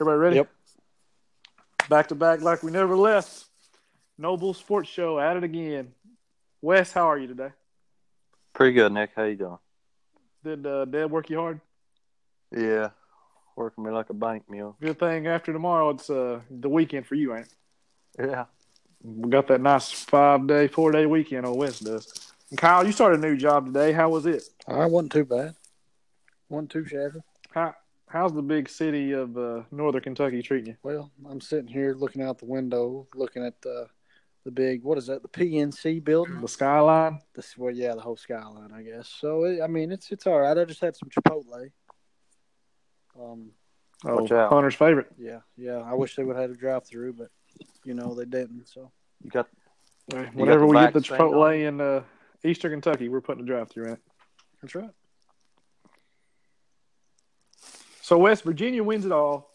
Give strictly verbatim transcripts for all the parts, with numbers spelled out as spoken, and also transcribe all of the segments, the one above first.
Everybody ready? Yep. Back to back like we never left. Noble Sports Show at it again. Wes, how are you today? Pretty good, Nick. How you doing? Did uh, Dad work you hard? Yeah. Working me like a bank mule. Good thing after tomorrow it's uh, the weekend for you, ain't it? Yeah. We got that nice five-day, four-day weekend on Wes does. And Kyle, you started a new job today. How was it? I wasn't too bad. Wasn't too shabby. How, how's the big city of uh, northern Kentucky treating you? Well, I'm sitting here looking out the window, looking at the, the big, what is that, the P N C building? The skyline? This, well, yeah, the whole skyline, I guess. So, it, I mean, it's it's all right. I just had some Chipotle. Um, oh, watch out. Hunter's favorite. Yeah, yeah. I wish they would have had a drive-through, but, you know, they didn't. So you got you whenever got we get the Chipotle in uh, Eastern Kentucky, we're putting a drive-through in it. That's right. So, West Virginia wins it all.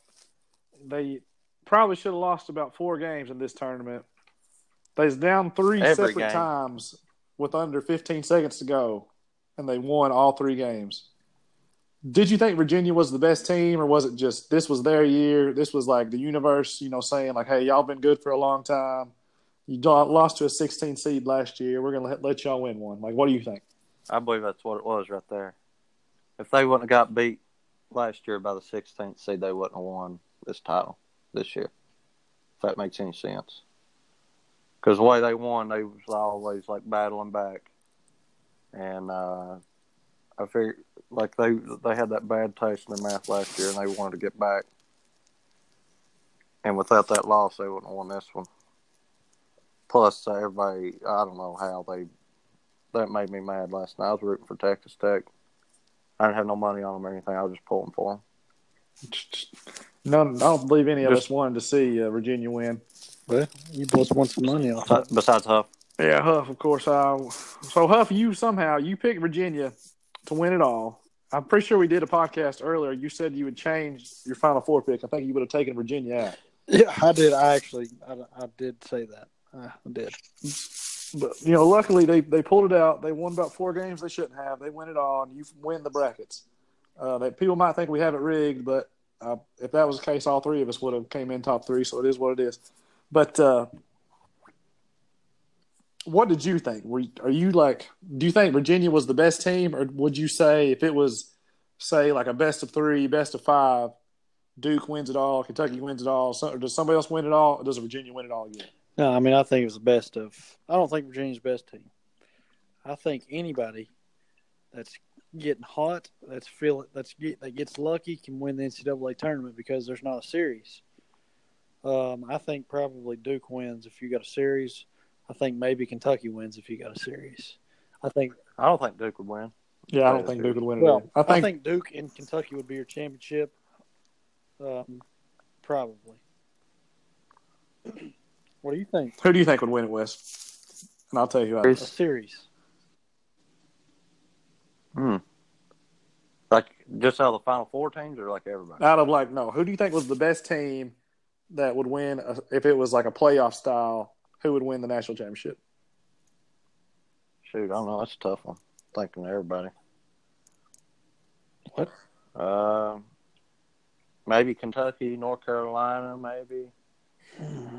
They probably should have lost about four games in this tournament. They was down three Every separate game. times with under fifteen seconds to go, and they won all three games. Did you think Virginia was the best team, or was it just this was their year? This was like the universe, you know, saying like, hey, y'all been good for a long time. You lost to a sixteen seed last year. We're going to let y'all win one. Like, what do you think? I believe that's what it was right there. If they wouldn't have got beat last year by the sixteenth seed, they wouldn't have won this title this year, if that makes any sense. Because the way they won, they was always like battling back, and uh, I figured like they they had that bad taste in their mouth last year, and they wanted to get back. And without that loss, they wouldn't have won this one. Plus, everybody, I don't know how they that made me mad last night. I was rooting for Texas Tech. I didn't have no money on them or anything. I was just pulling for them. No, I don't believe any of just, us wanted to see uh, Virginia win. Well, you both want some money off it. Besides Huff. Yeah, Huff, of course. I, so, Huff, you somehow, you picked Virginia to win it all. I'm pretty sure we did a podcast earlier. You said you would change your Final Four pick. I think you would have taken Virginia out. Yeah, I did. I actually, I, I did say that. I did. But, you know, luckily they, they pulled it out. They won about four games they shouldn't have. They win it all, and you win the brackets. Uh, they, people might think we have it rigged, but uh, if that was the case, all three of us would have came in top three, so it is what it is. But uh, what did you think? Were you, are you like – do you think Virginia was the best team, or would you say if it was, say, like a best of three, best of five, Duke wins it all, Kentucky wins it all, so, or does somebody else win it all, or does Virginia win it all again? No, I mean, I think it was the best of – I don't think Virginia's the best team. I think anybody that's getting hot, that's feel, that's get, that gets lucky can win the N C double A tournament because there's not a series. Um, I think probably Duke wins if you got a series. I think maybe Kentucky wins if you got a series. I think – I don't think Duke would win. Yeah, I don't think Duke would win. Well, I think, I think Duke and Kentucky would be your championship um, probably. What do you think? Who do you think would win it, Wes? And I'll tell you. A series. Hmm. Like just out of the Final Four teams, or like everybody? Out of like no. Who do you think was the best team that would win a, if it was like a playoff style? Who would win the national championship? Shoot, I don't know. That's a tough one. Thinking of everybody. What? Um. Uh, maybe Kentucky, North Carolina, maybe. Mm-hmm.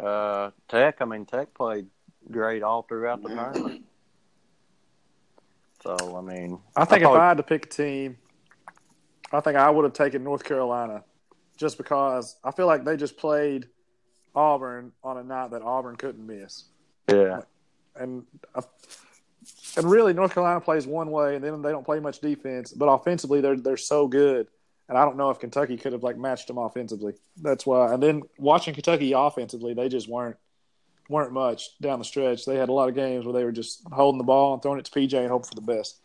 Uh, Tech, I mean, Tech played great all throughout the tournament. So, I mean. I think I probably... if I had to pick a team, I think I would have taken North Carolina just because I feel like they just played Auburn on a night that Auburn couldn't miss. Yeah. And, and really, North Carolina plays one way, and then they don't play much defense. But offensively, they're they're so good. And I don't know if Kentucky could have, like, matched them offensively. That's why. And then watching Kentucky offensively, they just weren't weren't much down the stretch. They had a lot of games where they were just holding the ball and throwing it to P J and hoping for the best.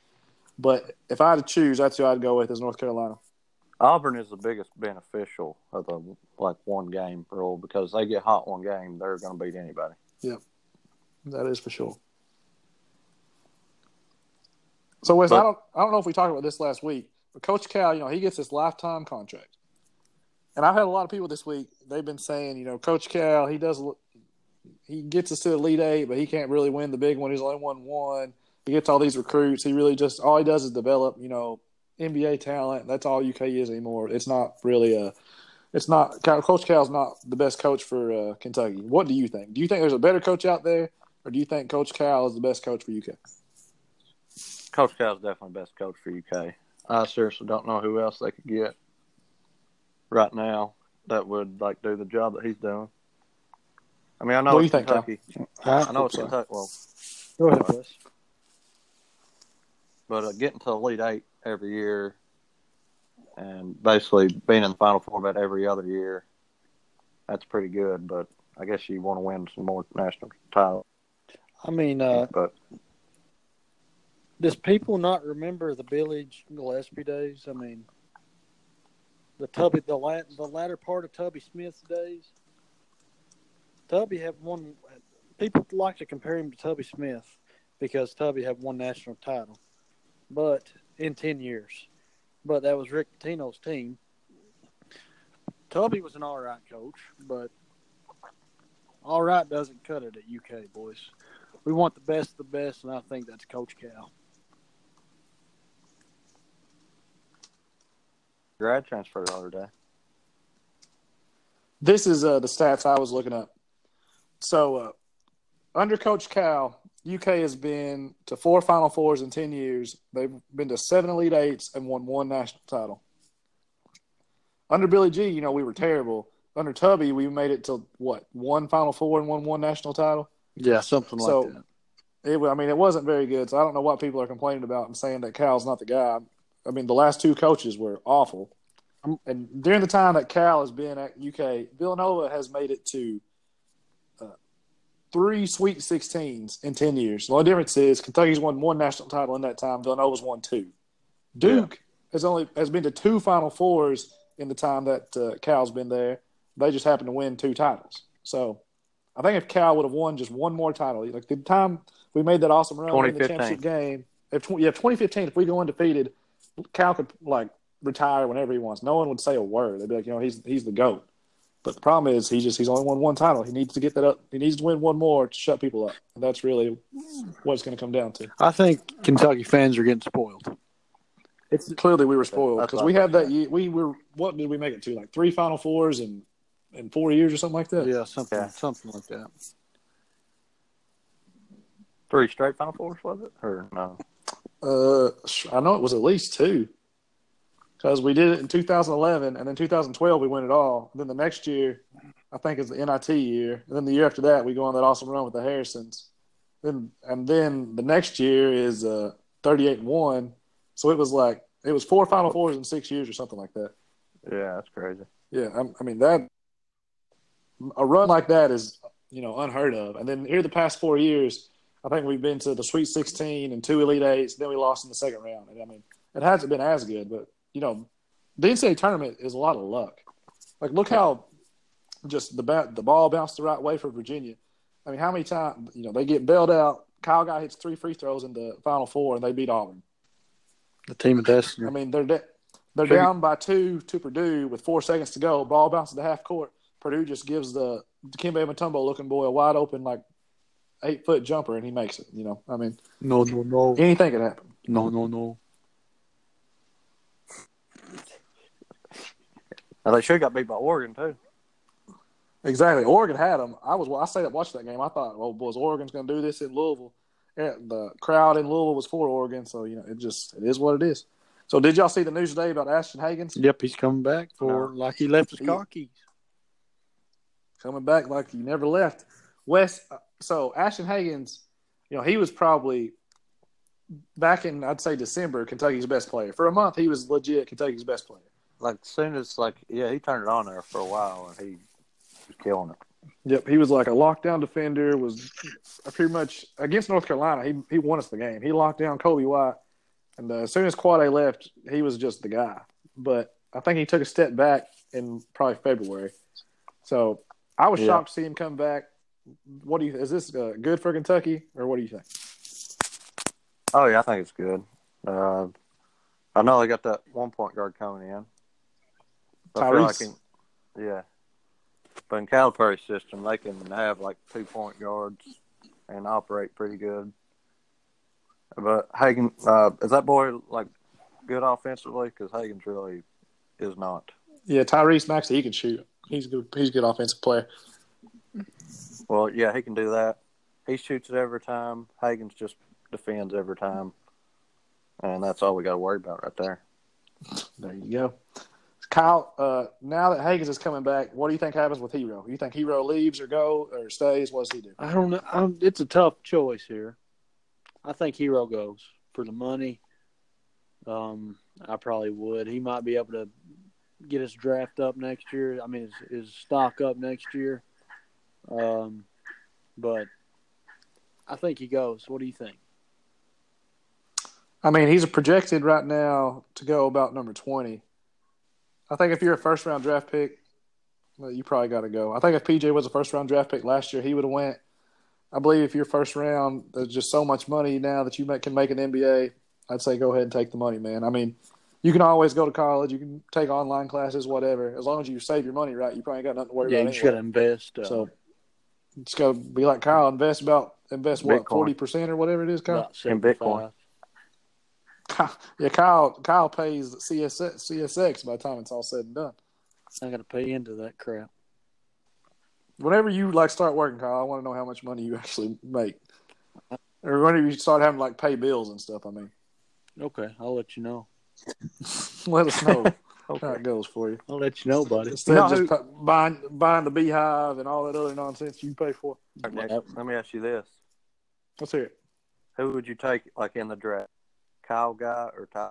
But if I had to choose, that's who I'd go with is North Carolina. Auburn is the biggest beneficial of the, like, one-game rule because they get hot one game, they're going to beat anybody. Yep. That is for sure. So, Wes, but, I don't I don't know if we talked about this last week. Coach Cal, you know, he gets this lifetime contract. And I've had a lot of people this week, they've been saying, you know, Coach Cal, he does he gets us to the Elite Eight, but he can't really win the big one. He's only won one. He gets all these recruits. He really just – all he does is develop, you know, N B A talent. That's all U K is anymore. It's not really a it's not – Coach Cal's not the best coach for uh, Kentucky. What do you think? Do you think there's a better coach out there, or do you think Coach Cal is the best coach for U K? Coach Cal's definitely the best coach for U K. I seriously don't know who else they could get right now that would, like, do the job that he's doing. I mean, I know what it's think, Kentucky. I, I know it's so. Kentucky. Well, go ahead, Chris. But uh, getting to the Elite Eight every year and basically being in the Final Four about every other year, that's pretty good. But I guess you want to win some more national titles. I mean, uh, but does people not remember the Billy Gillespie days? I mean, the Tubby, the, la- the latter part of Tubby Smith's days. Tubby had one. People like to compare him to Tubby Smith because Tubby had one national title, but in ten years. But that was Rick Pitino's team. Tubby was an all right coach, but all right doesn't cut it at U K, boys. We want the best of the best, and I think that's Coach Cal. Grad transfer the other day. This is uh, the stats I was looking up. So, uh, under Coach Cal, U K has been to four Final Fours in ten years. They've been to seven Elite Eights and won one national title. Under Billy G, you know, we were terrible. Under Tubby, we made it to, what, one Final Four and won one national title? Yeah, something like so, that. It, I mean, it wasn't very good, so I don't know what people are complaining about and saying that Cal's not the guy. I mean, the last two coaches were awful. And during the time that Cal has been at U K, Villanova has made it to three Sweet sixteens in ten years. The only difference is Kentucky's won one national title in that time. Villanova's won two. Duke yeah. has only has been to two Final Fours in the time that uh, Cal's been there. They just happened to win two titles. So I think if Cal would have won just one more title, like the time we made that awesome run in the championship game, if yeah, twenty fifteen, if we go undefeated, Cal could like retire whenever he wants. No one would say a word. They'd be like, you know, he's he's the GOAT. But the problem is he just he's only won one title. He needs to get that up. He needs to win one more to shut people up. And that's really what it's going to come down to. I think Kentucky fans are getting spoiled. It's clearly we were spoiled because we had that. Year, we were what did we make it to? Like three Final Fours in in four years or something like that. Yeah, something yeah. something like that. Three straight Final Fours was it or no? Uh, I know it was at least two. Because we did it in two thousand eleven, and then two thousand twelve we win it all. And then the next year, I think, is the N I T year. And then the year after that, we go on that awesome run with the Harrisons. Then and then the next year is uh, thirty-eight and one. So it was like it was four Final Fours in six years or something like that. Yeah, that's crazy. Yeah, I, I mean that a run like that is you know unheard of. And then here the past four years, I think we've been to the Sweet sixteen and two Elite Eights. Then we lost in the second round. And I mean it hasn't been as good, but. You know, the N C double A tournament is a lot of luck. Like, look how just the bat, the ball bounced the right way for Virginia. I mean, how many times, you know, they get bailed out. Kyle Guy hits three free throws in the Final Four, and they beat Auburn. The team of destiny. I mean, they're de- they're True. down by two to Purdue with four seconds to go. Ball bounces to half court. Purdue just gives the Dikembe Mutombo looking boy a wide open, like, eight foot jumper, and he makes it. You know, I mean, no, no, no. Anything can happen. No, no, no. Now they should have got beat by Oregon, too. Exactly. Oregon had them. I was. I stayed up watching that game. I thought, well, boys, Oregon's going to do this in Louisville. Yeah, the crowd in Louisville was for Oregon, so, you know, it just it is what it is. So did y'all see the news today about Ashton Hagans? Yep, he's coming back for no. like he left his car keys. Coming back like he never left. West. So Ashton Hagans, you know, he was probably back in, I'd say, December, Kentucky's best player. For a month, he was legit Kentucky's best player. Like, as soon as, like, yeah, he turned it on there for a while, and he was killing it. Yep, he was like a lockdown defender, was pretty much against North Carolina. He he won us the game. He locked down Coby White, and uh, as soon as Quade left, he was just the guy. But I think he took a step back in probably February. So I was yeah. shocked to see him come back. What do you Is this uh, good for Kentucky, or what do you think? Oh, yeah, I think it's good. Uh, I know they got that one point guard coming in. I feel like in, yeah. But in Calipari's system, they can have, like, two-point guards and operate pretty good. But Hagan, uh, is that boy, like, good offensively? Because Hagan's really is not. Yeah, Tyrese Maxey, he can shoot. He's good. He's a good offensive player. Well, yeah, he can do that. He shoots it every time. Hagans just defends every time. And that's all we got to worry about right there. There you go. Kyle, uh, now that Hagans is coming back, what do you think happens with Herro? You think Herro leaves or go or stays? What does he do? I don't know. I'm, it's a tough choice here. I think Herro goes for the money. Um, I probably would. He might be able to get his draft up next year. I mean, his, his stock up next year. Um, but I think he goes. What do you think? I mean, he's projected right now to go about number twenty. I think if you're a first-round draft pick, well, you probably got to go. I think if P J was a first-round draft pick last year, he would have went. I believe if you're first round, there's just so much money now that you make, can make an N B A. I'd say go ahead and take the money, man. I mean, you can always go to college. You can take online classes, whatever. As long as you save your money right, you probably ain't got nothing to worry yeah, about. Yeah, you anyway. Should invest. Uh, so it's got to be like Kyle. Invest about invest what Bitcoin. forty percent or whatever it is, Kyle? In Bitcoin. Yeah, Kyle Kyle pays C S X by the time it's all said and done. I'm going to pay into that crap. Whenever you, like, start working, Kyle, I want to know how much money you actually make. Or whenever you start having, like, pay bills and stuff, I mean. Okay, I'll let you know. Let us know okay. How it goes for you. I'll let you know, buddy. Instead no, of just buying, buying the beehive and all that other nonsense you pay for. Right, next, let me ask you this. Let's hear it. Who would you take, like, in the draft? Kyle Guy or Ty?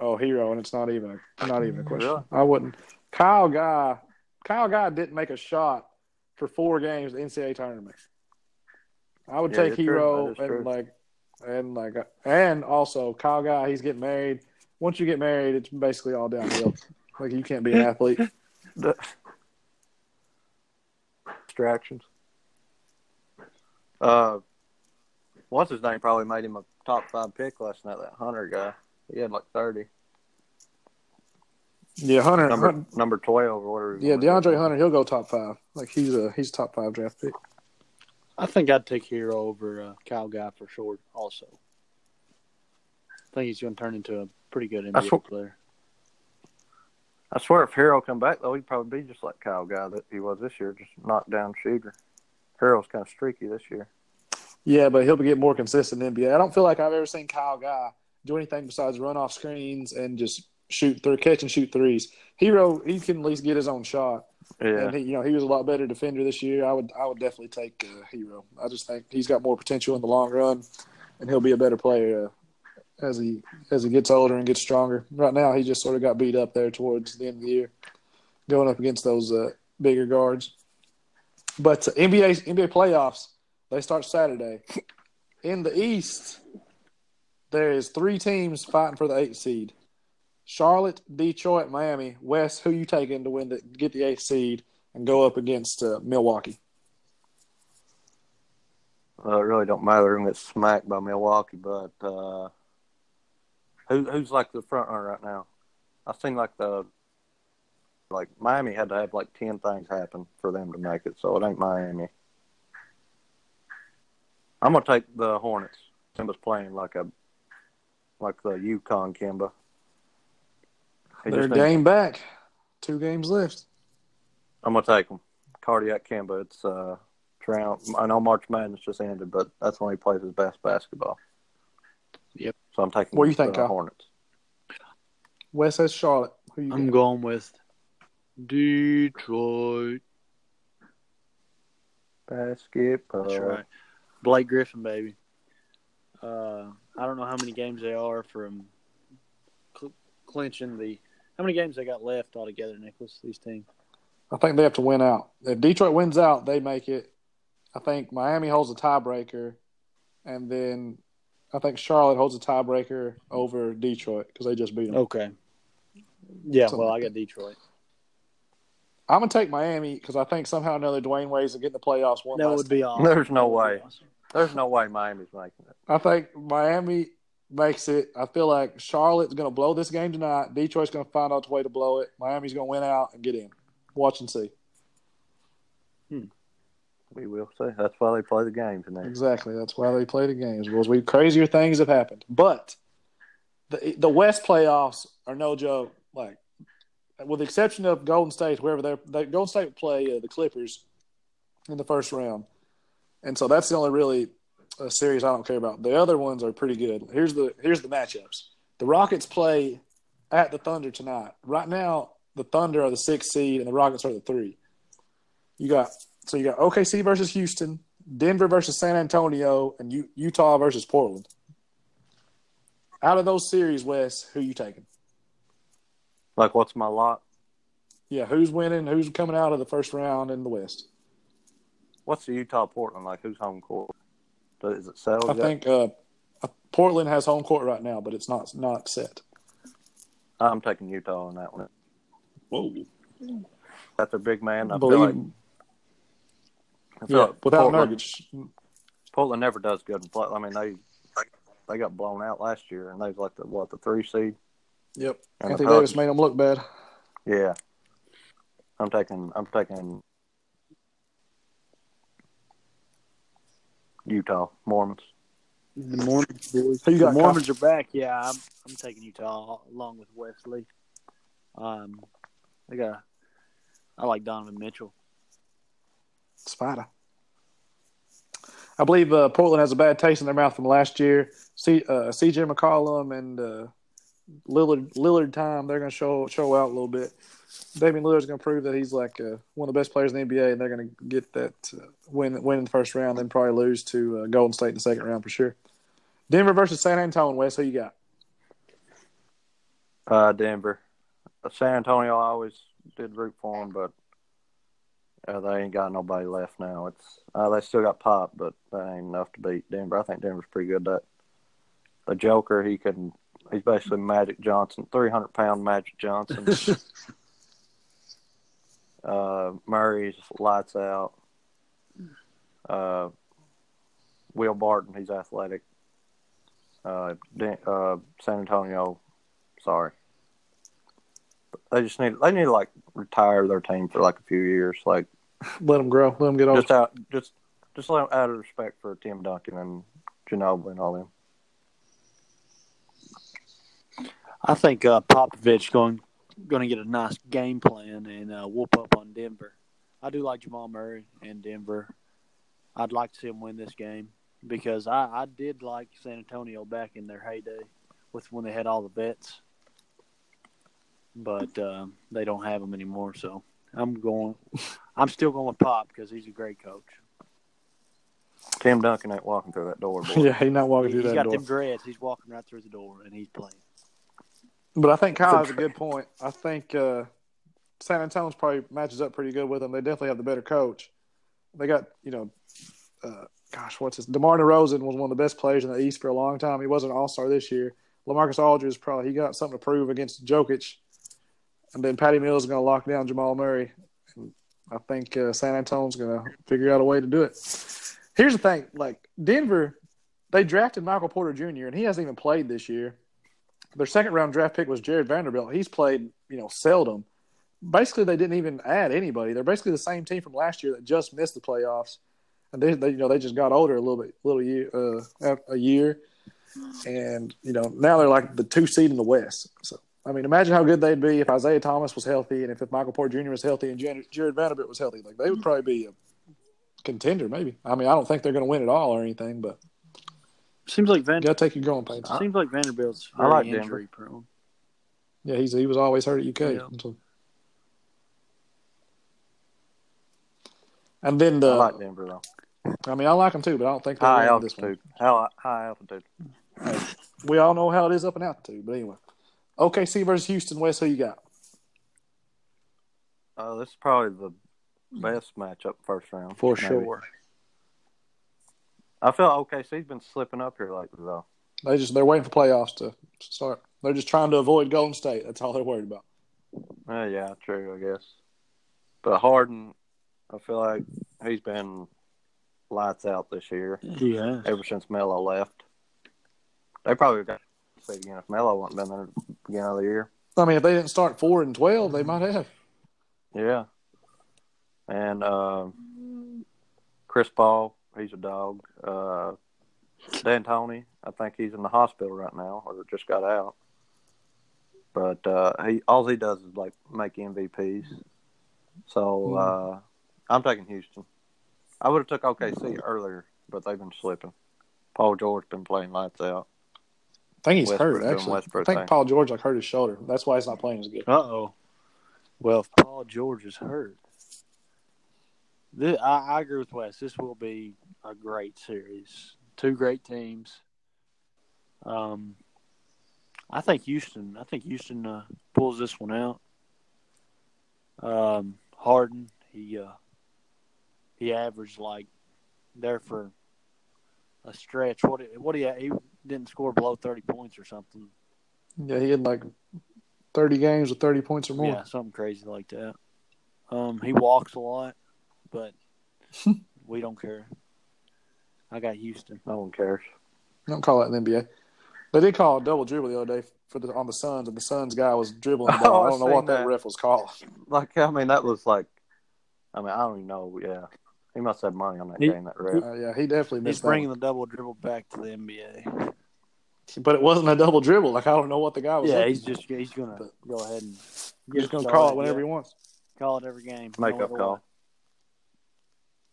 Oh, Herro, and it's not even not even a question. Really? I wouldn't. Kyle Guy, Kyle Guy didn't make a shot for four games the N C double A tournament. I would yeah, take Herro and true. like and like and also Kyle Guy. He's getting married. Once you get married, it's basically all downhill. Like you can't be an athlete. Distractions. Uh. What's his name probably made him a top five pick last night, that Hunter guy. He had like thirty. Yeah, Hunter. Number, Hunter, number twelve or whatever. Yeah, DeAndre Hunter, he'll go top five. Like, he's a he's top five draft pick. I think I'd take Herro over uh, Kyle Guy for sure also. I think he's going to turn into a pretty good N B A I sw- player. I swear if Herro come back, though, he'd probably be just like Kyle Guy that he was this year, just knockdown shooter. Harrell's kind of streaky this year. Yeah, but he'll get more consistent in the N B A. I don't feel like I've ever seen Kyle Guy do anything besides run off screens and just shoot through, catch and shoot threes. Herro, he can at least get his own shot. Yeah, and he, you know, he was a lot better defender this year. I would, I would definitely take uh, Herro. I just think he's got more potential in the long run, and he'll be a better player uh, as he as he gets older and gets stronger. Right now, he just sort of got beat up there towards the end of the year, going up against those uh, bigger guards. But uh, N B A N B A playoffs. They start Saturday. In the East, there is three teams fighting for the eighth seed: Charlotte, Detroit, Miami. Wes, who you taking to win the get the eighth seed and go up against uh, Milwaukee? Uh, it really don't matter. They're gonna get smacked by Milwaukee, but uh, who who's like the front runner right now? I think like the like Miami had to have like ten things happen for them to make it, so it ain't Miami. I'm gonna take the Hornets. Kimba's playing like a like the UConn Kemba. He Their game needs... back, two games left. I'm gonna take them. Cardiac Kemba. It's uh, round. I know March Madness just ended, but that's when he plays his best basketball. Yep. So I'm taking. What do you think, Kyle? Hornets. Wes says Charlotte. Who you I'm getting? Going with Detroit basketball. That's right. Blake Griffin, baby. Uh, I don't know how many games they are from cl- clinching the – how many games they got left altogether, Nicholas, these teams? I think they have to win out. If Detroit wins out, they make it. I think Miami holds a tiebreaker, and then I think Charlotte holds a tiebreaker over Detroit because they just beat them. Okay. Yeah, Something well, like I got that. Detroit. I'm going to take Miami because I think somehow or another Dwayne Wade's getting the playoffs one last time. That would be awesome. There's no way. Awesome. There's no way Miami's making it. I think Miami makes it. I feel like Charlotte's going to blow this game tonight. Detroit's going to find out a way to blow it. Miami's going to win out and get in. Watch and see. Hmm. We will see. That's why they play the games tonight. Exactly. That's why they play the games. Because we crazier things have happened. But the the West playoffs are no joke. Like, with the exception of Golden State, wherever they're they, – Golden State would play uh, the Clippers in the first round. And so that's the only really uh, series I don't care about. The other ones are pretty good. Here's the here's the matchups. The Rockets play at the Thunder tonight. Right now, the Thunder are the sixth seed and the Rockets are the three. You got So you got O K C versus Houston, Denver versus San Antonio, and U- Utah versus Portland. Out of those series, Wes, who you taking? Like, what's my lot? Yeah, who's winning, who's coming out of the first round in the West? What's the Utah-Portland like? Who's home court? Is it settled I yet? think uh, Portland has home court right now, but it's not not set. I'm taking Utah on that one. Whoa. That's their big man. I Believe- feel like, I feel yeah, like without Portland, Nuggets. Portland never does good in play. I mean, they they got blown out last year, and they was like, the, what, the three seed? Yep. And Anthony Davis made them look bad. Yeah. I'm taking I'm taking Utah, Mormons. The Mormons, boys. The Mormons are back. Yeah, I'm I'm taking Utah along with Wesley. Um they got I like Donovan Mitchell. Spider. I believe uh, Portland has a bad taste in their mouth from last year. C uh, C J McCollum and uh Lillard, Lillard time, they're going to show show out a little bit. Damian Lillard's going to prove that he's like uh, one of the best players in the N B A, and they're going to get that uh, win win in the first round, then probably lose to uh, Golden State in the second round for sure. Denver versus San Antonio, Wes, who you got? Uh, Denver. San Antonio, I always did root for them, but uh, they ain't got nobody left now. It's uh, they still got Pop, but that ain't enough to beat Denver. I think Denver's pretty good at that. The Joker, he couldn't. He's basically Magic Johnson, three hundred pound Magic Johnson. uh, Murray's lights out. Uh, Will Barton, he's athletic. Uh, uh, San Antonio, sorry. They just need, they need to, like, retire their team for, like, a few years. Like, let them grow. Let them get older. Just out, just, just let them, out of respect for Tim Duncan and Ginobili and all them. I think uh, Popovich going going to get a nice game plan and uh, whoop up on Denver. I do like Jamal Murray and Denver. I'd like to see them win this game because I, I did like San Antonio back in their heyday with when they had all the vets, but uh, they don't have them anymore. So I'm going. I'm still going with Pop because he's a great coach. Tim Duncan ain't walking through that door. Boy. Yeah, he's not walking he, through that door. He's got them dreads. He's walking right through the door and he's playing. But I think Kyle has a good point. I think uh, San Antonio's probably matches up pretty good with them. They definitely have the better coach. They got, you know, uh, gosh, what's his? DeMar DeRozan was one of the best players in the East for a long time. He wasn't an all-star this year. LaMarcus Aldridge probably he got something to prove against Jokic. And then Patty Mills is going to lock down Jamal Murray. And I think uh, San Antonio's going to figure out a way to do it. Here's the thing. Like, Denver, they drafted Michael Porter Junior, and he hasn't even played this year. Their second-round draft pick was Jared Vanderbilt. He's played, you know, seldom. Basically, they didn't even add anybody. They're basically the same team from last year that just missed the playoffs, and they, they you know, they just got older a little bit, little year, uh, a year, and you know, now they're like the two seed in the West. So, I mean, imagine how good they'd be if Isaiah Thomas was healthy, and if, if Michael Porter Junior was healthy, and Jared Vanderbilt was healthy. Like, they would probably be a contender, maybe. I mean, I don't think they're going to win at all or anything, but. Seems like Van. Gotta take your going, Paige. Seems like Vanderbilt's very I like injury prone. Yeah, he's he was always hurt at U K. Yeah. Until... And then the. I like Denver though. I mean, I like them too, but I don't think they're high altitude. High, high altitude. Hey, we all know how it is up in altitude, but anyway. O K C versus Houston, Wes, who you got? Uh, this is probably the best matchup first round for maybe. Sure. I feel O K C has been slipping up here lately, though. They just, they're waiting for playoffs to start. They're just trying to avoid Golden State. That's all they're worried about. Uh, yeah, true, I guess. But Harden, I feel like he's been lights out this year. Yeah. Ever since Melo left. They probably got to see again if Melo wouldn't have been there at the beginning of the year. I mean, if they didn't start four and twelve, mm-hmm. They might have. Yeah. And uh, Chris Paul. He's a dog. Uh, D'Antoni, I think he's in the hospital right now or just got out. But uh, he all he does is like make M V Ps. So mm. uh, I'm taking Houston. I would have took O K C earlier, but they've been slipping. Paul George been playing lights out. I think he's Westbrook hurt actually. I think thing. Paul George like hurt his shoulder. That's why he's not playing as good. Uh oh. Well, if Paul George is hurt, this, I, I agree with Wes. This will be a great series. Two great teams. Um, I think Houston. I think Houston uh, pulls this one out. Um, Harden, he uh, he averaged like there for a stretch. What what he he didn't score below thirty points or something. Yeah, he had like thirty games with thirty points or more. Yeah, something crazy like that. Um, he walks a lot, but we don't care. I got Houston. No one cares. Don't call that in the N B A. They did call a double dribble the other day for the, on the Suns, and the Suns guy was dribbling. The ball. Oh, I don't know what that. that ref was called. Like, I mean, that was like, I mean, I don't even know. Yeah, he must have money on that he, game. That ref. Uh, yeah, he definitely missed. He's that bringing one. the double dribble back to the N B A. But it wasn't a double dribble. Like, I don't know what the guy was. Yeah, he's just he's gonna but go ahead and he's gonna call it whenever yeah. he wants. Call it every game. Make up call. Win.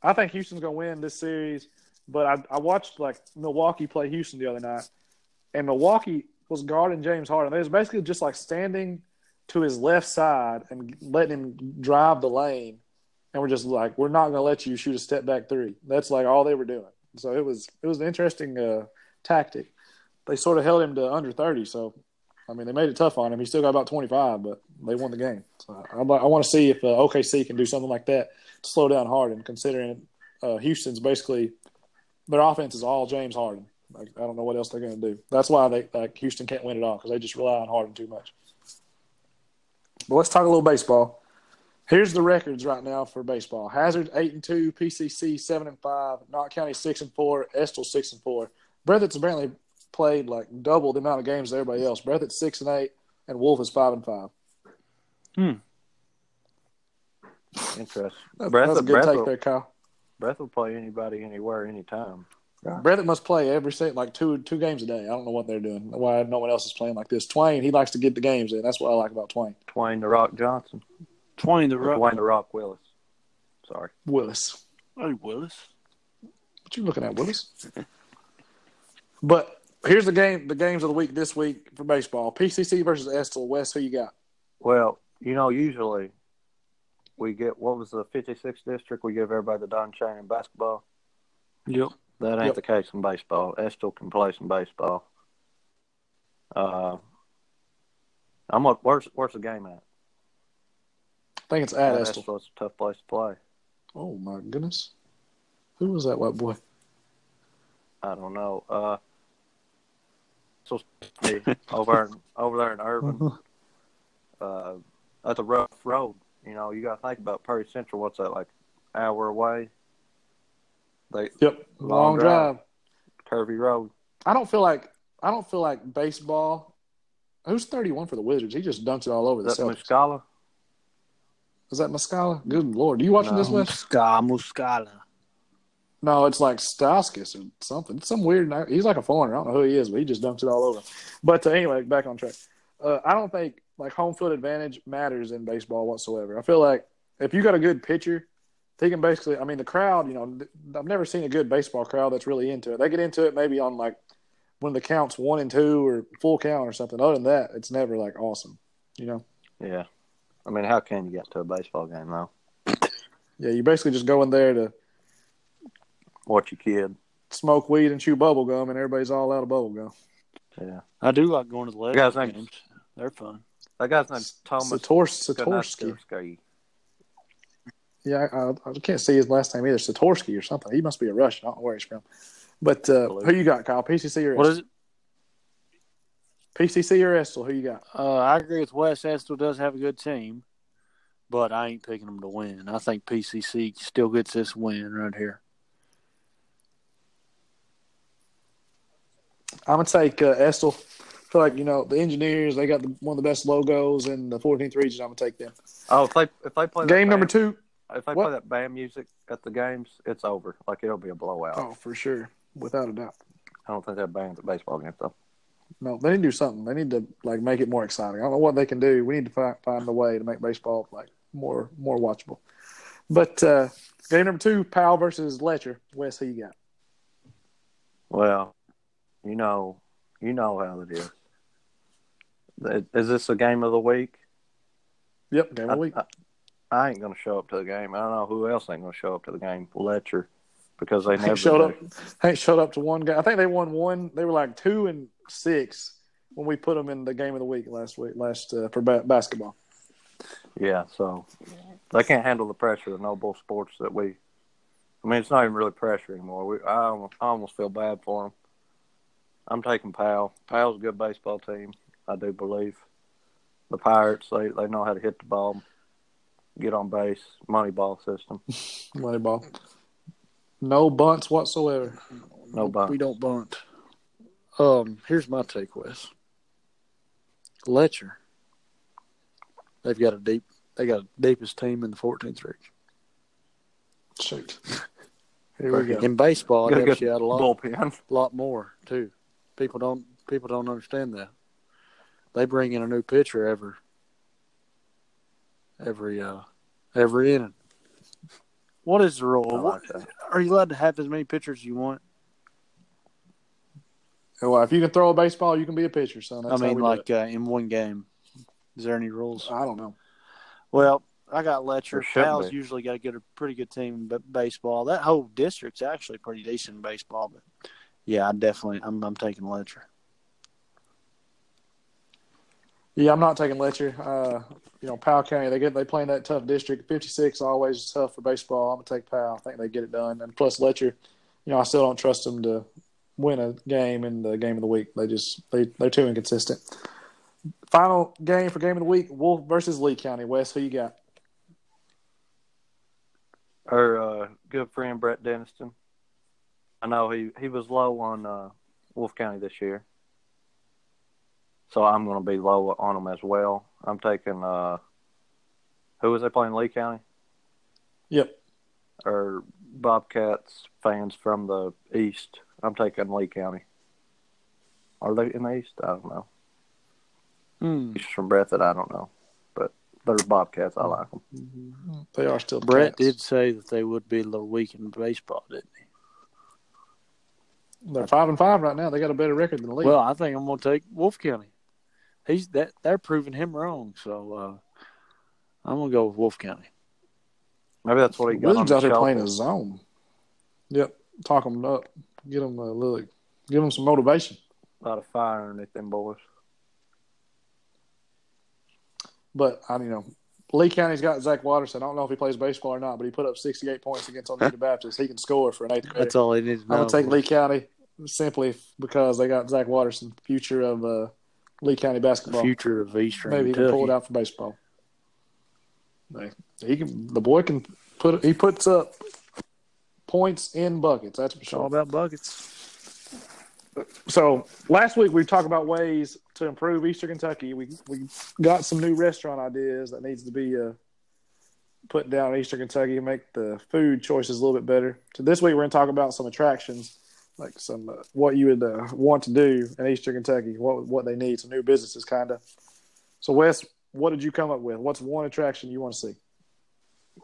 I think Houston's gonna win this series, but I, I watched like Milwaukee play Houston the other night. And Milwaukee was guarding James Harden. They was basically just like standing to his left side and letting him drive the lane. And we're just like, we're not going to let you shoot a step back three. That's like all they were doing. So it was it was an interesting uh, tactic. They sort of held him to under thirty. So, I mean, they made it tough on him. He still got about twenty-five, but they won the game. So I, I want to see if uh, O K C can do something like that to slow down Harden, considering uh, Houston's basically their offense is all James Harden. Like, I don't know what else they're going to do. That's why they like Houston can't win it all because they just rely on Harden too much. But let's talk a little baseball. Here's the records right now for baseball: Hazard eight and two, P C C seven and five, Knott County six and four, Estill six and four. Breathitt's apparently played like double the amount of games as everybody else. Breathitt's six and eight, and Wolf is five and five. Hmm. Interesting. That's, Breathitt, that's a good Breathitt, take there, Kyle. Breathitt will play anybody, anywhere, anytime. Right. Breathitt must play every set, like two two games a day. I don't know what they're doing. Why no one else is playing like this? Twain, he likes to get the games in. That's what I like about Twain. Twain the Rock Johnson. Twain the Rock. Twain the Rock Willis. Sorry, Willis. Hey Willis, what you looking at, Willis? But here's the game. The games of the week this week for baseball: P C C versus Estill. Wes, who you got? Well, you know, usually we get what was the fifty-sixth district? We give everybody the Don Shane in basketball. Yep. That ain't yep. the case in baseball. Estill can play some baseball. Uh, I'm gonna, where's, where's the game at? I think it's at Estill. Estill. It's a tough place to play. Oh, my goodness. Who was that white boy? I don't know. Uh, so over, in, over there in Irvin, uh, that's a rough road. You know, you got to think about Perry Central. What's that, like an hour away? They, yep, long, long drive. drive, curvy road. I don't feel like I don't feel like baseball. Who's thirty-one for the Wizards? He just dunks it all over the Celtics. Muscala? Is that Muscala? Good Lord, are you watching no, this one? Muscala, Muscala. No, it's like Stauskas or something. It's some weird. He's like a foreigner. I don't know who he is, but he just dunks it all over. But uh, anyway, back on track. Uh, I don't think like home field advantage matters in baseball whatsoever. I feel like if you got a good pitcher. They can basically, I mean, the crowd, you know, I've never seen a good baseball crowd that's really into it. They get into it maybe on, like, when the count's one and two or full count or something. Other than that, it's never, like, awesome, you know? Yeah. I mean, how can you get to a baseball game, though? Yeah, you basically just go in there to watch your kid. Smoke weed and chew bubble gum, and everybody's all out of bubble gum. Yeah. I do like going to the Lakers games. Named, They're fun. That guy's named Tomáš Satoranský. Yeah, I, I can't see his last name either. Satoranský or something. He must be a Russian. I don't know where he's from. But uh, who you got, Kyle? P C C or Estill? What is it? P C C or Estill? Who you got? Uh, I agree with Wes. Estill does have a good team, but I ain't picking them to win. I think P C C still gets this win right here. I'm going to take uh, Estill. I feel like, you know, the Engineers, they got the, one of the best logos in the fourteenth region. I'm going to take them. Oh, if they, if they play game number two. If they what? play that band music at the games, it's over. Like, it'll be a blowout. Oh, for sure. Without a doubt. I don't think that band's at baseball games, though. no. They need to do something. They need to like make it more exciting. I don't know what they can do. We need to find, find a way to make baseball like more more watchable. But uh, game number two, Powell versus Letcher. Wes, who you got? Well, you know, you know how it is. Is this a game of the week? Yep, game of the week. I, I, I ain't gonna show up to the game. I don't know who else ain't gonna show up to the game. Letcher. Because they never showed up. They showed up to one guy. I think they won one. They were like two and six when we put them in the game of the week last week, last uh, for ba- basketball. Yeah, so they can't handle the pressure of Noble Sports that we. I mean, it's not even really pressure anymore. We, I, almost, I almost feel bad for them. I'm taking Powell. Powell's a good baseball team, I do believe. The Pirates, they they know how to hit the ball, get on base, money ball system, money ball. No bunts whatsoever. No bunt. We don't bunt. Um, here's my take, Wes. Letcher. They've got a deep. They got the deepest team in the fourteenth league. Shoot. Here we go. In baseball, it helps you out a lot. Bullpen. A lot more too. People don't. People don't understand that. They bring in a new pitcher every. Every uh, every inning. What is the rule? Like what, are you allowed to have as many pitchers as you want? Well, if you can throw a baseball, you can be a pitcher, son. That's I mean, like uh, in one game. Is there any rules? I don't know. Well, I got Letcher. Powell's usually got a, good, a pretty good team but baseball. That whole district's actually pretty decent in baseball. But, yeah, I definitely I'm, – I'm taking Letcher. Yeah, I'm not taking Letcher. Uh, you know, Powell County, they get they play in that tough district. fifty-six always tough for baseball. I'm going to take Powell. I think they get it done. And plus Letcher, you know, I still don't trust them to win a game in the game of the week. They just they, they're too inconsistent. Final game for game of the week, Wolf versus Lee County. Wes, who you got? Our uh, good friend Brett Denniston. I know he, he was low on uh, Wolf County this year. So I'm going to be low on them as well. I'm taking uh, – who was they playing, Lee County? Yep. Or Bobcats fans from the east. I'm taking Lee County. Are they in the east? I don't know. Hmm. He's from Brett that I don't know. But they're Bobcats. I like them. Mm-hmm. They are still Brett cats. Did say that they would be a little weak in baseball, didn't he? They're five and five right now. They got a better record than the league. Well, I think I'm going to take Wolf County. He's that they're proving him wrong, so uh, I'm going to go with Wolf County. Maybe that's what he got. Wizards out here playing a zone. Yep, talk them up, get them a little, give them some motivation. A lot of fire underneath them boys. But I mean, you know, Lee County's got Zach Watterson. I don't know if he plays baseball or not, but he put up sixty-eight points against Oneida Baptist. He can score for an eighth grader. That's all he needs to know. I'm going to take Lee County simply because they got Zach Watterson, future of uh, Lee County basketball. Future of Eastern Kentucky. Maybe he can pull it out for baseball. He can, the boy can put – he puts up points in buckets. That's for sure. All about buckets. So, last week we talked about ways to improve Eastern Kentucky. We we got some new restaurant ideas that needs to be uh, put down in Eastern Kentucky and make the food choices a little bit better. So, this week we're going to talk about some attractions, like some uh, what you would uh, want to do in Eastern Kentucky, what what they need, some new businesses kind of. So, Wes, what did you come up with? What's one attraction you want to see?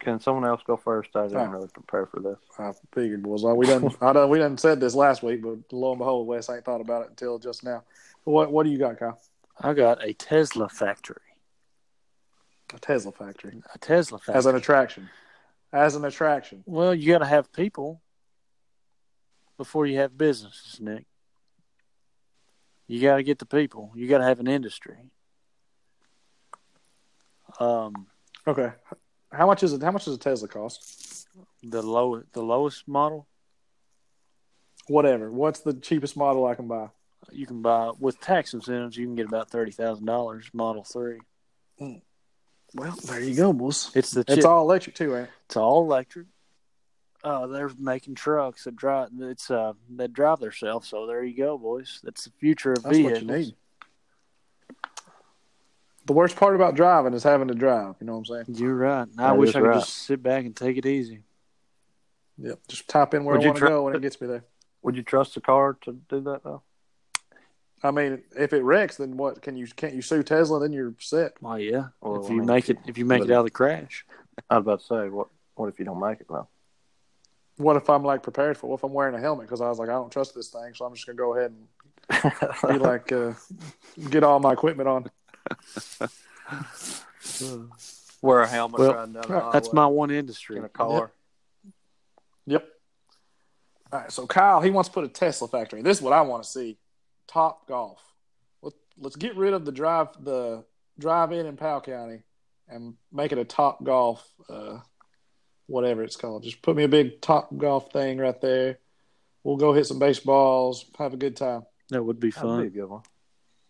Can someone else go first? I didn't really prepare for this. I figured, boys. Well, we done, I done, we done said this last week, but lo and behold, Wes ain't thought about it until just now. What What do you got, Kyle? I got a Tesla factory. A Tesla factory. A Tesla factory. As an attraction. As an attraction. Well, you got to have people before you have businesses, Nick. You got to get the people. You got to have an industry. Um. Okay. How much is it? How much does a Tesla cost? The low, the lowest model. Whatever. What's the cheapest model I can buy? You can buy with tax incentives. You can get about thirty thousand dollars. Model three. Mm. Well, there you go, boys. It's the chip. It's all electric too, ain't it? It's all electric. Uh, they're making trucks that drive. It's uh, that drive themselves. So there you go, boys. That's the future of vehicles. That's what you need. The worst part about driving is having to drive. You know what I'm saying? You're right. I that wish I could right. just sit back and take it easy. Yep. Just type in where would I want to tr- go and it gets me there. Would you trust the car to do that, though? I mean, if it wrecks, then what? Can you can't you sue Tesla? Then you're set. Well, yeah. Well, if you I mean, make it, if you make it out of the crash, I was about to say, what? What if you don't make it though? What if I'm like prepared for? What if I'm wearing a helmet because I was like, I don't trust this thing, so I'm just gonna go ahead and be like, uh, get all my equipment on. Wear a helmet. Well, down the that's my one industry. In a car. Yep. yep. All right. So Kyle, he wants to put a Tesla factory. This is what I want to see. Top Golf. Let's get rid of the drive the drive in in Powell County and make it a Top Golf, uh, whatever it's called. Just put me a big Top Golf thing right there. We'll go hit some baseballs, have a good time. That would be fun. That'd be a good one.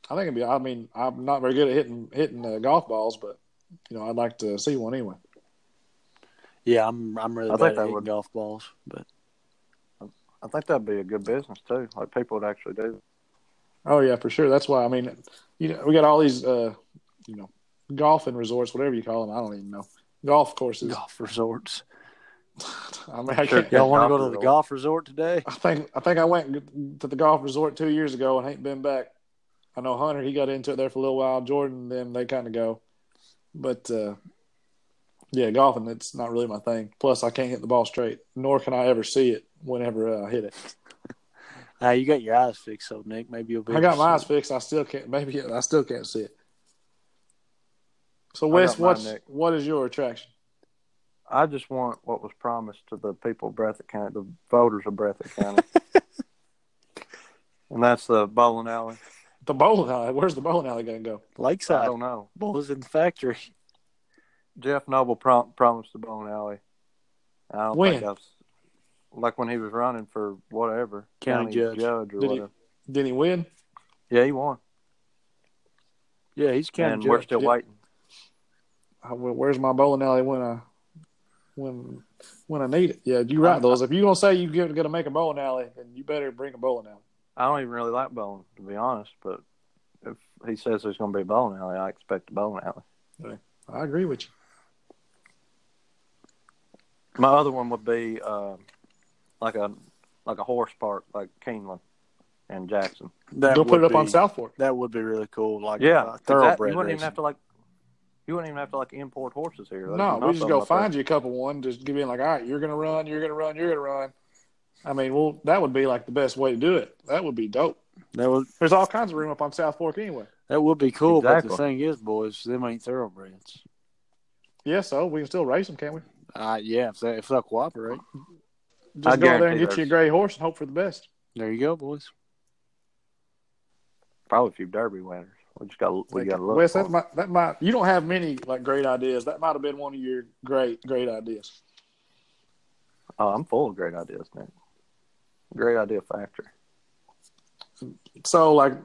I think it'd be. I mean, I'm not very good at hitting hitting uh, golf balls, but you know, I'd like to see one anyway. Yeah, I'm. I'm really I bad at hitting golf balls, but I, I think that'd be a good business too. Like people would actually do. Oh yeah, for sure. That's why. I mean, you know, we got all these, uh, you know, golfing resorts, whatever you call them. I don't even know. Golf courses, golf resorts. I mean, I sure can't, y'all want to go resort. to the golf resort today? I think I think I went to the golf resort two years ago and ain't been back. I know Hunter, he got into it there for a little while. Jordan, them they kind of go, but uh, yeah, golfing it's not really my thing. Plus, I can't hit the ball straight, nor can I ever see it whenever I hit it. Now, you got your eyes fixed, so Nick. Maybe you'll be. I got my eyes fixed. I still can't. Maybe I still can't see it. So, Wes, what's Nick. what is your attraction? I just want what was promised to the people of Breathitt County, the voters of Breathitt County, and that's the bowling alley. The bowling alley. Where's the bowling alley going to go? Lakeside. I don't know. Bowlers in the factory. Jeff Noble prom- promised the bowling alley. I don't when? think I've. Like when he was running for whatever county, county judge. judge or did whatever. He, did he win? Yeah, he won. Yeah, he's county and judge. We're still yeah. waiting. Uh, well, where's my bowling alley when I when when I need it? Yeah, you right those. If you're gonna say you're gonna make a bowling alley, then you better bring a bowling alley. I don't even really like bowling, to be honest. But if he says there's gonna be a bowling alley, I expect a bowling alley. Yeah, I agree with you. My other one would be. Uh, Like a like a horse park, like Keeneland and Jackson. They'll put it up be, on South Fork. That would be really cool. Like yeah, a thoroughbred. That, you wouldn't racing. even have to like. You wouldn't even have to like import horses here. Like, no, we just go find there. you a couple one. Just give you like, all right, you're gonna run, you're gonna run, you're gonna run. I mean, well, that would be like the best way to do it. That would be dope. That would. There's all kinds of room up on South Fork anyway. That would be cool. Exactly. But the thing is, boys, them ain't thoroughbreds. Yeah, so we can still race them, can't we? Uh yeah, if they if they cooperate. Just I go there and get those. you a gray horse and hope for the best. There you go, boys. Probably a few Derby winners. We just got we like, got to look. Wes, that might, that might you don't have many like great ideas. That might have been one of your great great ideas. Oh, I'm full of great ideas, man. Great idea factory. So, like,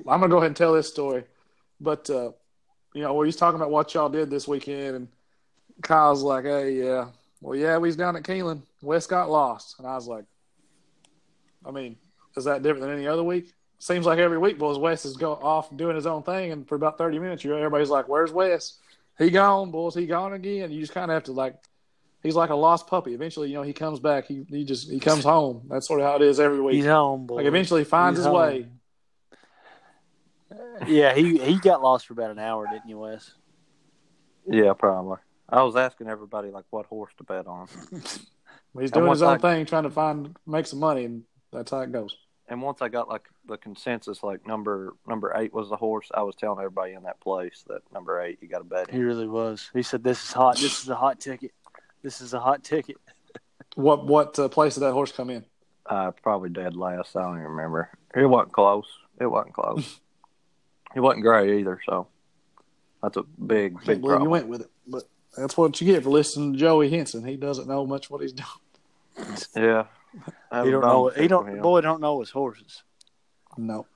I'm gonna go ahead and tell this story, but uh, you know, we was talking about what y'all did this weekend, and Kyle's like, "Hey, yeah." Well, yeah, we was down at Keeneland. Wes got lost. And I was like, I mean, is that different than any other week? Seems like every week, boys, Wes is going off doing his own thing. And for about thirty minutes, you know, everybody's like, where's Wes? He gone, boys. He gone again. You just kind of have to, like, he's like a lost puppy. Eventually, you know, he comes back. He he just, he comes home. That's sort of how it is every week. He's home, boys. Like, eventually he finds he's his home. way. Yeah, he, he got lost for about an hour, didn't you, Wes? Yeah, probably. I was asking everybody, like, what horse to bet on. He's doing his own I, thing, trying to find, make some money, and that's how it goes. And once I got, like, the consensus, like, number number eight was the horse, I was telling everybody in that place that number eight, you got to bet him. He really was. He said, this is hot. This is a hot ticket. This is a hot ticket. What what uh, place did that horse come in? Uh, probably dead last. I don't even remember. It wasn't close. It wasn't close. It wasn't gray either, so that's a big, I big problem. You went with it, but... That's what you get for listening to Joey Henson. He doesn't know much what he's doing. Yeah, he don't know. He don't. Boy, don't know his horses. No.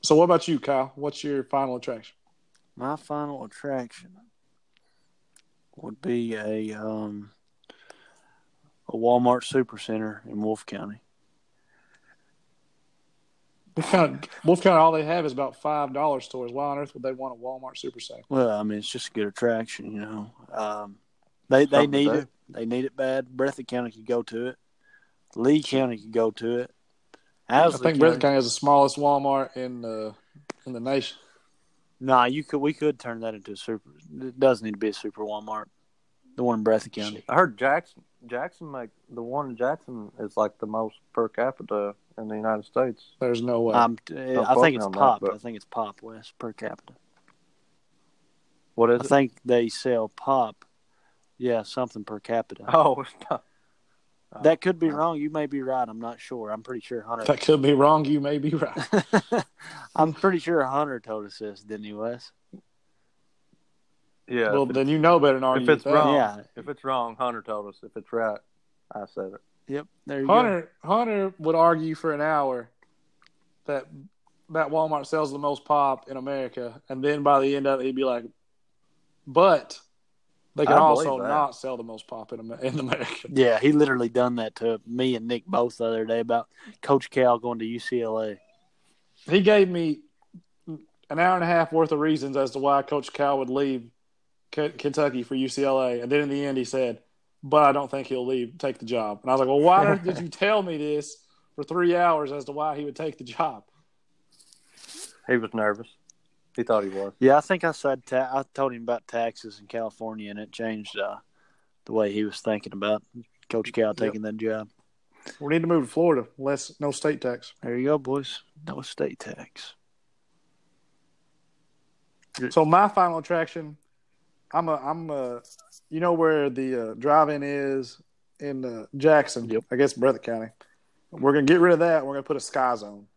So, what about you, Kyle? What's your final attraction? My final attraction would be a um, a Walmart Supercenter in Wolf County. Wolf County, Wolf County, all they have is about five dollar stores. Why on earth would they want a Walmart Supercenter? Well, I mean, it's just a good attraction, you know. Um, they they Something need it. They need it bad. Breathitt County could go to it. Lee County could go to it. Absolutely. I think Breathitt County has the smallest Walmart in the in the nation. Nah, you could we could turn that into a super. It does need to be a super Walmart. The one in Breathitt County. I heard Jackson. Jackson make the one in Jackson is like the most per capita in the United States. There's no way. I'm, no I think it's pop. That, I think it's pop West per capita. What is I it? I think they sell pop. Yeah, something per capita. Oh, it's not. That could be wrong. You may be right. I'm not sure. I'm pretty sure Hunter. That could be wrong. You may be right. I'm pretty sure Hunter told us this, didn't he, Wes? Yeah. Well, then you know better than argue. If it's wrong, yeah. If it's wrong, Hunter told us. If it's right, I said it. Yep. There you Hunter, go. Hunter would argue for an hour that that Walmart sells the most pop in America, and then by the end of it, he'd be like, "But they can I also not sell the most pop in America." Yeah, he literally done that to me and Nick both the other day about Coach Cal going to U C L A. He gave me an hour and a half worth of reasons as to why Coach Cal would leave Kentucky for U C L A, and then in the end he said, "But I don't think he'll leave, take the job." And I was like, "Well, why did you tell me this for three hours as to why he would take the job?" He was nervous. He thought he was. Yeah, I think I said ta- I told him about taxes in California, and it changed uh, the way he was thinking about Coach Cal taking yep. that job. We need to move to Florida. Less, no state tax. There you go, boys. No state tax. So my final attraction. I'm a, I'm a, you know where the uh, drive-in is in uh, Jackson, yep. I guess Breathitt County. We're going to get rid of that. We're going to put a Sky Zone.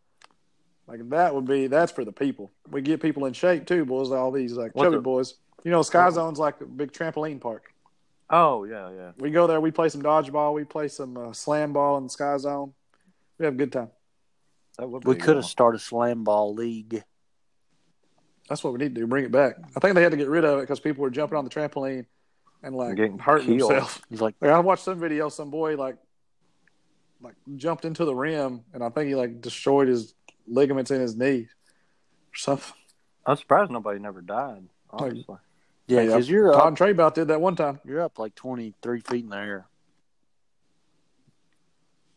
Like, that would be, that's for the people. We get people in shape, too, boys, all these, like, chubby boys. You know, Sky Zone's like a big trampoline park. Oh, yeah, yeah. We go there. We play some dodgeball. We play some uh, slam ball in the Sky Zone. We have a good time. That would be we could have started a slam ball league. That's what we need to do. Bring it back. I think they had to get rid of it because people were jumping on the trampoline and like hurting killed. themselves. Like, like I watched some video. Some boy like like jumped into the rim, and I think he like destroyed his ligaments in his knee or something. I'm surprised nobody never died. Honestly, like, yeah, because yeah, you're Todd up, and Trey Bout did that one time. You're up like twenty-three feet in the air.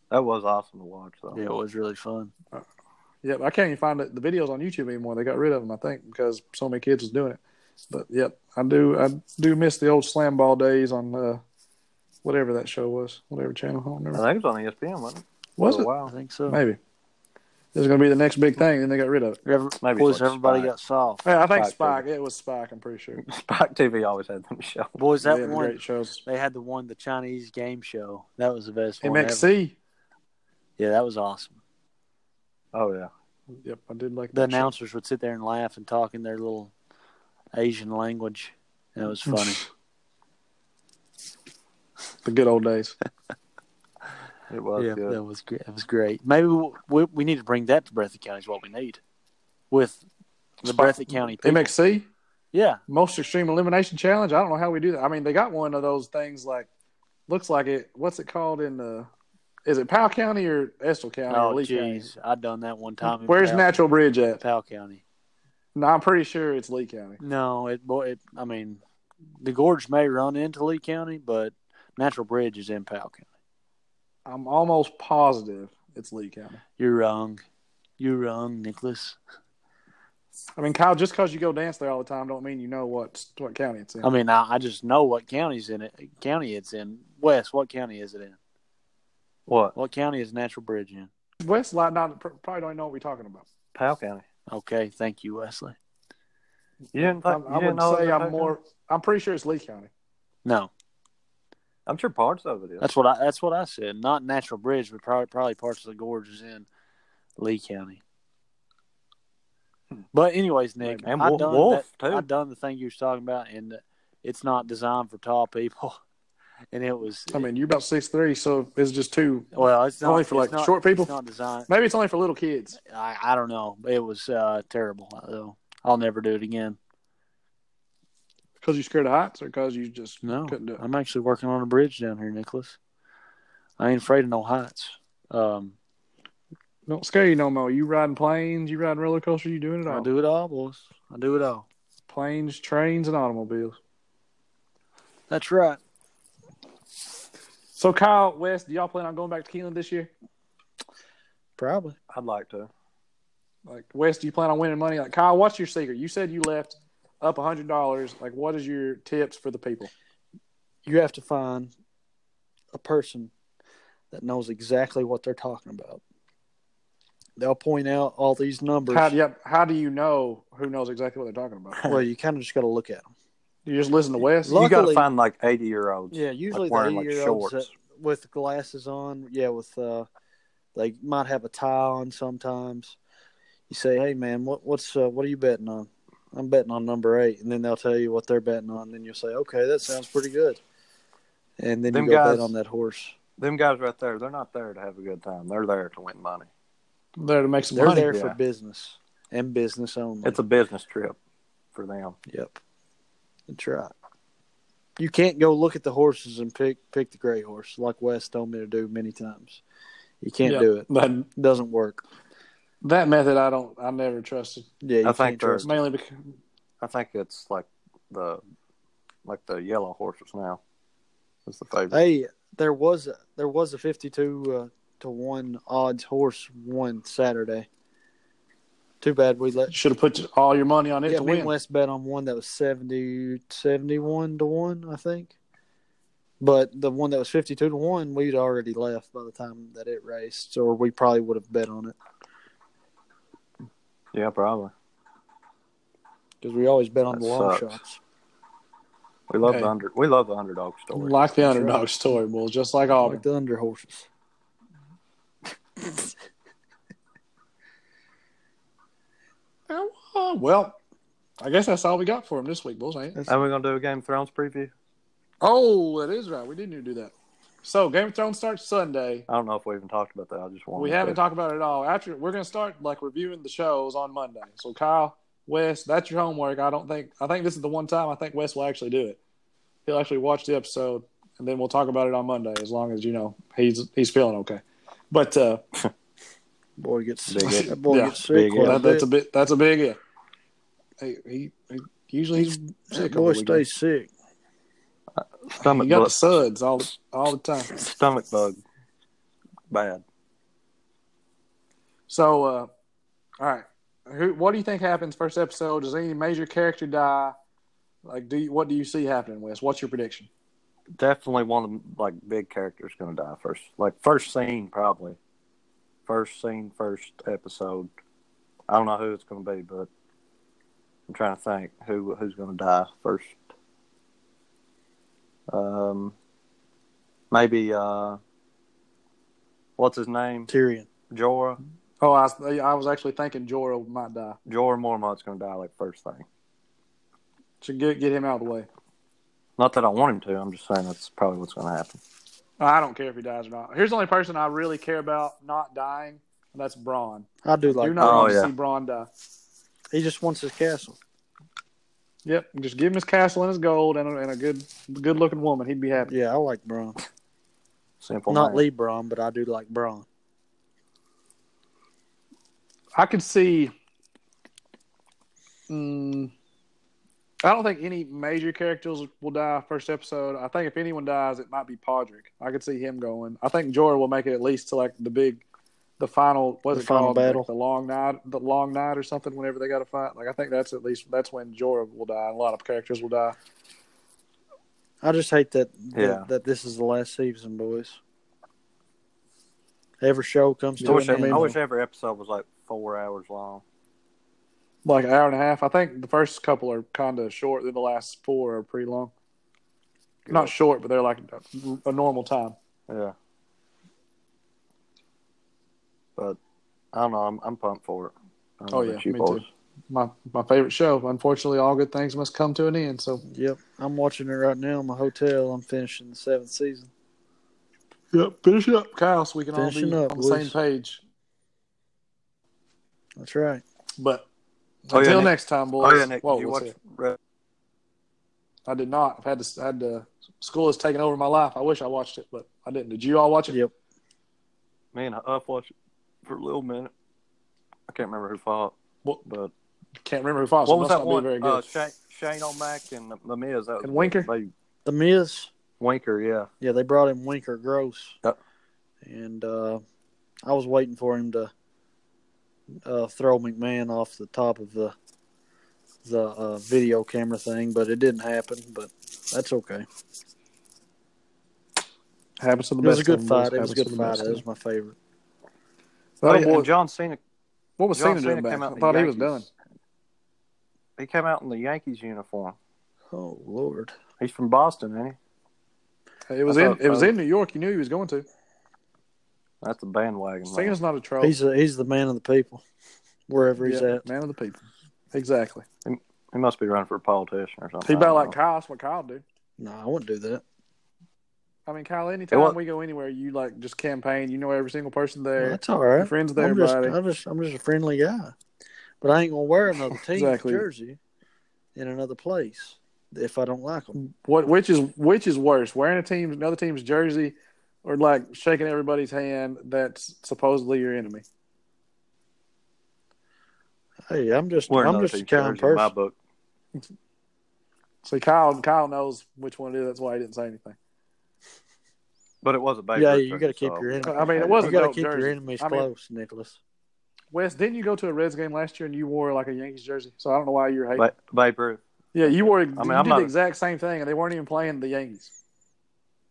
That was awesome to watch, though. Yeah, it was really fun. Uh, Yep, I can't even find it. The videos on YouTube anymore. They got rid of them, I think, because so many kids was doing it. But yep, I do. I do miss the old slam ball days on uh, whatever that show was, whatever channel. I don't remember. I think it was on E S P N, wasn't it? Was it? Wow, I think so. Maybe this is going to be the next big thing. Then they got rid of it. Every, Maybe boys, like everybody Spike. got soft. Yeah, I think Spike. Spike it was Spike. I'm pretty sure. Spike T V always had them shows. Boys, that yeah, one. Great shows. They had the one, the Chinese game show. That was the best one. M X C. Yeah, that was awesome. Oh, yeah. Yep, I did like that. The announcers would sit there and laugh and talk in their little Asian language. And it was funny. The good old days. It was yeah, good. That was, that was great. Maybe we, we, we need to bring that to Breathitt County is what we need with the Spot, Breathitt County people. M X C? Yeah. Most Extreme Elimination Challenge? I don't know how we do that. I mean, they got one of those things like – looks like it – what's it called in the – is it Powell County or Estill County? Oh, jeez. I done that one time. Where's Powell. Natural Bridge at? Powell County. No, I'm pretty sure it's Lee County. No, it, it. I mean, the gorge may run into Lee County, but Natural Bridge is in Powell County. I'm almost positive it's Lee County. You're wrong. You're wrong, Nicholas. I mean, Kyle, just because you go dance there all the time don't mean you know what, what county it's in. I mean, I, I just know what county's in it. County it's in. Wes, what county is it in? What? What county is Natural Bridge in? Westlake, not probably don't even know what we're talking about. Powell County. Okay, thank you, Wesley. You didn't. Think, I, I you wouldn't say I'm more. County? I'm pretty sure it's Lee County. No, I'm sure parts of it is. That's what I. That's what I said. Not Natural Bridge, but probably probably parts of the gorge is in Lee County. But anyways, Nick, and I've done Wolf, that, I've done the thing you were talking about, and it's not designed for tall people. And it was. I mean, you're about six three, so it's just too. Well, it's not, only for it's like not, short people. It's not designed. Maybe it's only for little kids. I, I don't know. It was uh, terrible. Though I'll never do it again. Because you scared of heights, or because you just no. Couldn't do it? I'm actually working on a bridge down here, Nicholas. I ain't afraid of no heights. Um, don't scare you no more. You riding planes? You riding roller coaster? You doing it all? I do it all, boys. I do it all. Planes, trains, and automobiles. That's right. So, Kyle, Wes, do y'all plan on going back to Keeneland this year? Probably. I'd like to. Like, Wes, do you plan on winning money? Like, Kyle, what's your secret? You said you left up one hundred dollars. Like, what is your tips for the people? You have to find a person that knows exactly what they're talking about. They'll point out all these numbers. How do you, how do you know who knows exactly what they're talking about? Well, you kind of just got to look at them. You just listen to Wes? Luckily, you got to find, like, eighty-year-olds. Yeah, usually like the eighty-year-olds like with glasses on. Yeah, with uh, they might have a tie on sometimes. You say, hey, man, what what's uh, what are you betting on? I'm betting on number eight. And then they'll tell you what they're betting on. And then you'll say, okay, that sounds pretty good. And then them you go guys, bet on that horse. Them guys right there, they're not there to have a good time. They're there to win money. They're to make some they're money. They're there yeah. for business and business only. It's a business trip for them. Yep. That's right. You can't go look at the horses and pick pick the gray horse like Wes told me to do many times. You can't yep. do it. But it doesn't work. That method, I don't. I never trusted. Yeah, you I can't think trust mainly because I think it's like the like the yellow horses now. That's the favorite. Hey, there was a, there was a fifty-two uh, to one odds horse one Saturday. Too bad we let should have put all your money on it yeah, to win. Yeah, we West bet on one that was seventy, seventy-one to one, I think. But the one that was fifty-two to one, we'd already left by the time that it raced, or we probably would have bet on it. Yeah, probably. Because we always bet on that the long sucks. shots. We love hey. the under. We love the underdog story. Like the underdog right. story, Bull, just like all like the under horses. Well, I guess that's all we got for him this week, Bulls. Ain't it? Are we gonna do a Game of Thrones preview? Oh, that is right. We didn't even do that. So, Game of Thrones starts Sunday. I don't know if we even talked about that. I just want we haven't to. talked about it at all. After we're going to start like reviewing the shows on Monday. So, Kyle, Wes, that's your homework. I don't think I think this is the one time I think Wes will actually do it. He'll actually watch the episode, and then we'll talk about it on Monday. As long as you know he's he's feeling okay. But uh, boy gets sick. That boy yeah, gets sick. That, that's a bit. That's a big. Yeah. Hey, he, he usually he's sick. That boy stays sick. Stomach you got bug. suds all all the time. Stomach bug, bad. So, uh, all right, Who, what do you think happens first episode? Does any major character die? Like, do you, what do you see happening, Wes? What's your prediction? Definitely one of the, like big characters going to die first. Like first scene, probably. First scene, first episode. I don't know who it's going to be, but I'm trying to think who who's going to die first. Um, maybe uh, what's his name? Tyrion. Jorah. Oh, I, I was actually thinking Jorah might die. Jorah Mormont's going to die like first thing. Should get get him out of the way. Not that I want him to. I'm just saying that's probably what's going to happen. I don't care if he dies or not. Here's the only person I really care about not dying, and that's Bronn. I do like. Do not oh, want yeah. to see Bronn die. He just wants his castle. Yep, just give him his castle and his gold and a, and a good, good-looking woman. He'd be happy. Yeah, I like Bronn. Simple. Not man. Lee Bronn, but I do like Bronn. I could see. Um, I don't think any major characters will die first episode. I think if anyone dies, it might be Podrick. I could see him going. I think Jorah will make it at least to like the big, the final. What's the it final called? Battle? Like the long night. The long night or something. Whenever they got to fight, like I think that's at least that's when Jorah will die. And a lot of characters will die. I just hate that yeah. that, that this is the last season, boys. Every show comes to I wish, an end. I wish every episode was like four hours long. Like an hour and a half. I think the first couple are kind of short. Then the last four are pretty long. Good. Not short, but they're like a, a normal time. Yeah. But I don't know. I'm, I'm pumped for it. Oh yeah, me boys. too. My my favorite show. Unfortunately, all good things must come to an end. So yep, I'm watching it right now in my hotel. I'm finishing the seventh season. Yep, finish it up, Kyle. So we can Finishing all be up, on the boys. same page. That's right. But oh, until yeah, next time, boys. Oh yeah, Nick, whoa, you watch Red? I did not. I've had to. I had to. School has taken over my life. I wish I watched it, but I didn't. Did you all watch it? Yep. Man, I up watched it. For a little minute. I can't remember who fought. What? But can't remember who fought. So what was that one? Very good. Uh, Shane, Shane O'Mac and The Miz. That was and Winker? They, the Miz? Winker, yeah. Yeah, they brought in Winker Gross. Yep. And uh, I was waiting for him to uh, throw McMahon off the top of the the uh, video camera thing, but it didn't happen. But that's okay. Happens to the best. It was a good fight. It was a good fight. It was my favorite. Well, well, John Cena. What was John Cena doing back? I thought he was done. He came out in the Yankees uniform. Oh Lord! He's from Boston, ain't he? It was in. It was in New York. You knew he was going to. That's a bandwagon. Cena's not a troll. He's a, he's the man of the people, wherever he's yeah, at. Man of the people, exactly. He, he must be running for a politician or something. He about like know. Kyle. That's what Kyle do. No, I wouldn't do that. I mean, Kyle, anytime was, we go anywhere, you like just campaign. You know every single person there. That's all right. You're friends with everybody. I'm just, I'm just, I'm just a friendly guy. But I ain't gonna wear another team exactly. jersey in another place if I don't like them. What? Which is which is worse? Wearing a team, another team's jersey, or like shaking everybody's hand that's supposedly your enemy? Hey, I'm just wearing I'm just a kind person. In my book. See, Kyle, Kyle knows which one it is. That's why he didn't say anything. But it was a bad yeah. You got to keep so. your enemies. I mean, it was. You got to keep jersey. your enemies I mean, close, Nicholas. Wes, didn't you go to a Reds game last year and you wore like a Yankees jersey? So I don't know why you're hating. Ba- Babe Ruth. Yeah, you wore. I mean, you I'm did not the exact same thing, and they weren't even playing the Yankees.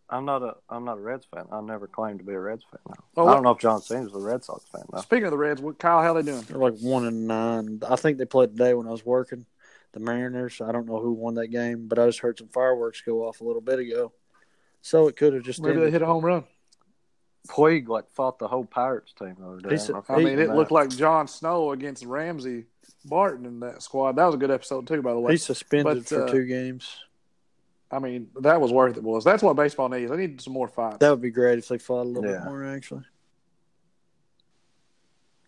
I'm not a. I'm not a Reds fan. I never claimed to be a Reds fan. No. Oh, I don't know if John Cena's a Red Sox fan. Though. Speaking of the Reds, Kyle, how are they doing? They're like one and nine. I think they played today when I was working. The Mariners. I don't know who won that game, but I just heard some fireworks go off a little bit ago. So it could have just maybe ended. They hit a home run. Puig like fought the whole Pirates team the other day. Said, I mean, it looked like Jon Snow against Ramsey Barton in that squad. That was a good episode too, by the way. He's suspended but, for uh, two games. I mean, that was worth it, boys. That's what baseball needs. They need some more fights. That would be great if they fought a little yeah. bit more. Actually,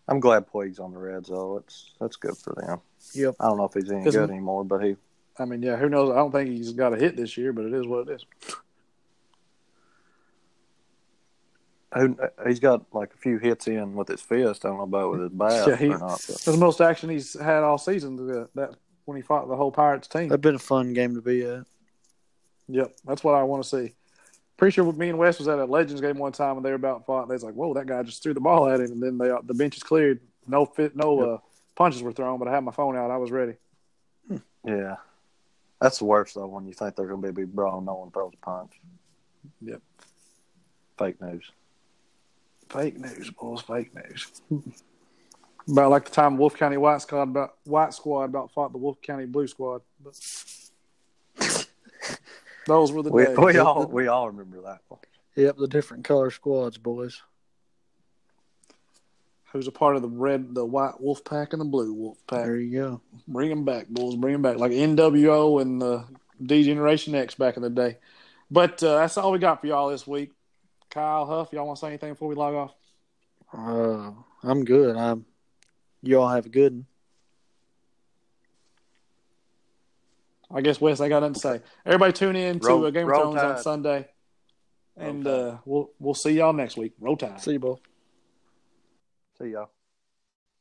I'm glad Puig's on the Reds, though. It's that's good for them. Yep. I don't know if he's any Isn't, good anymore, but he. I mean, yeah. Who knows? I don't think he's got a hit this year, but it is what it is. He's got like a few hits in with his fist. I don't know about with his bat yeah, he, or not. That's the most action he's had all season. That, that when he fought the whole Pirates team. That'd been a fun game to be at. Yep, that's what I want to see. Pretty sure me and Wes was at a Legends game one time, and they were about to fight. And they was like, "Whoa, that guy just threw the ball at him!" And then they, the bench is cleared. No fit, no yep. uh, punches were thrown. But I had my phone out. I was ready. Hmm. Yeah, that's the worst though when you think they're going to be a big brawl, no one throws a punch. Yep. Fake news. Fake news, boys. Fake news. About like the time Wolf County White Squad about White Squad about fought the Wolf County Blue Squad. But those were the we, days. We all we all remember that one. Yep, the different color squads, boys. Who's a part of the red, the white wolf pack, and the blue wolf pack? There you go. Bring them back, boys. Bring them back, like N W O and the D Generation X back in the day. But uh, that's all we got for y'all this week. Kyle, Huff, y'all want to say anything before we log off? Uh, I'm good. I'm. You all have a good one. I guess, Wes, I got nothing to say. Everybody tune in roll, to Game of Thrones on Sunday. And uh, we'll we'll see y'all next week. Roll Tide. See you, boy. See y'all.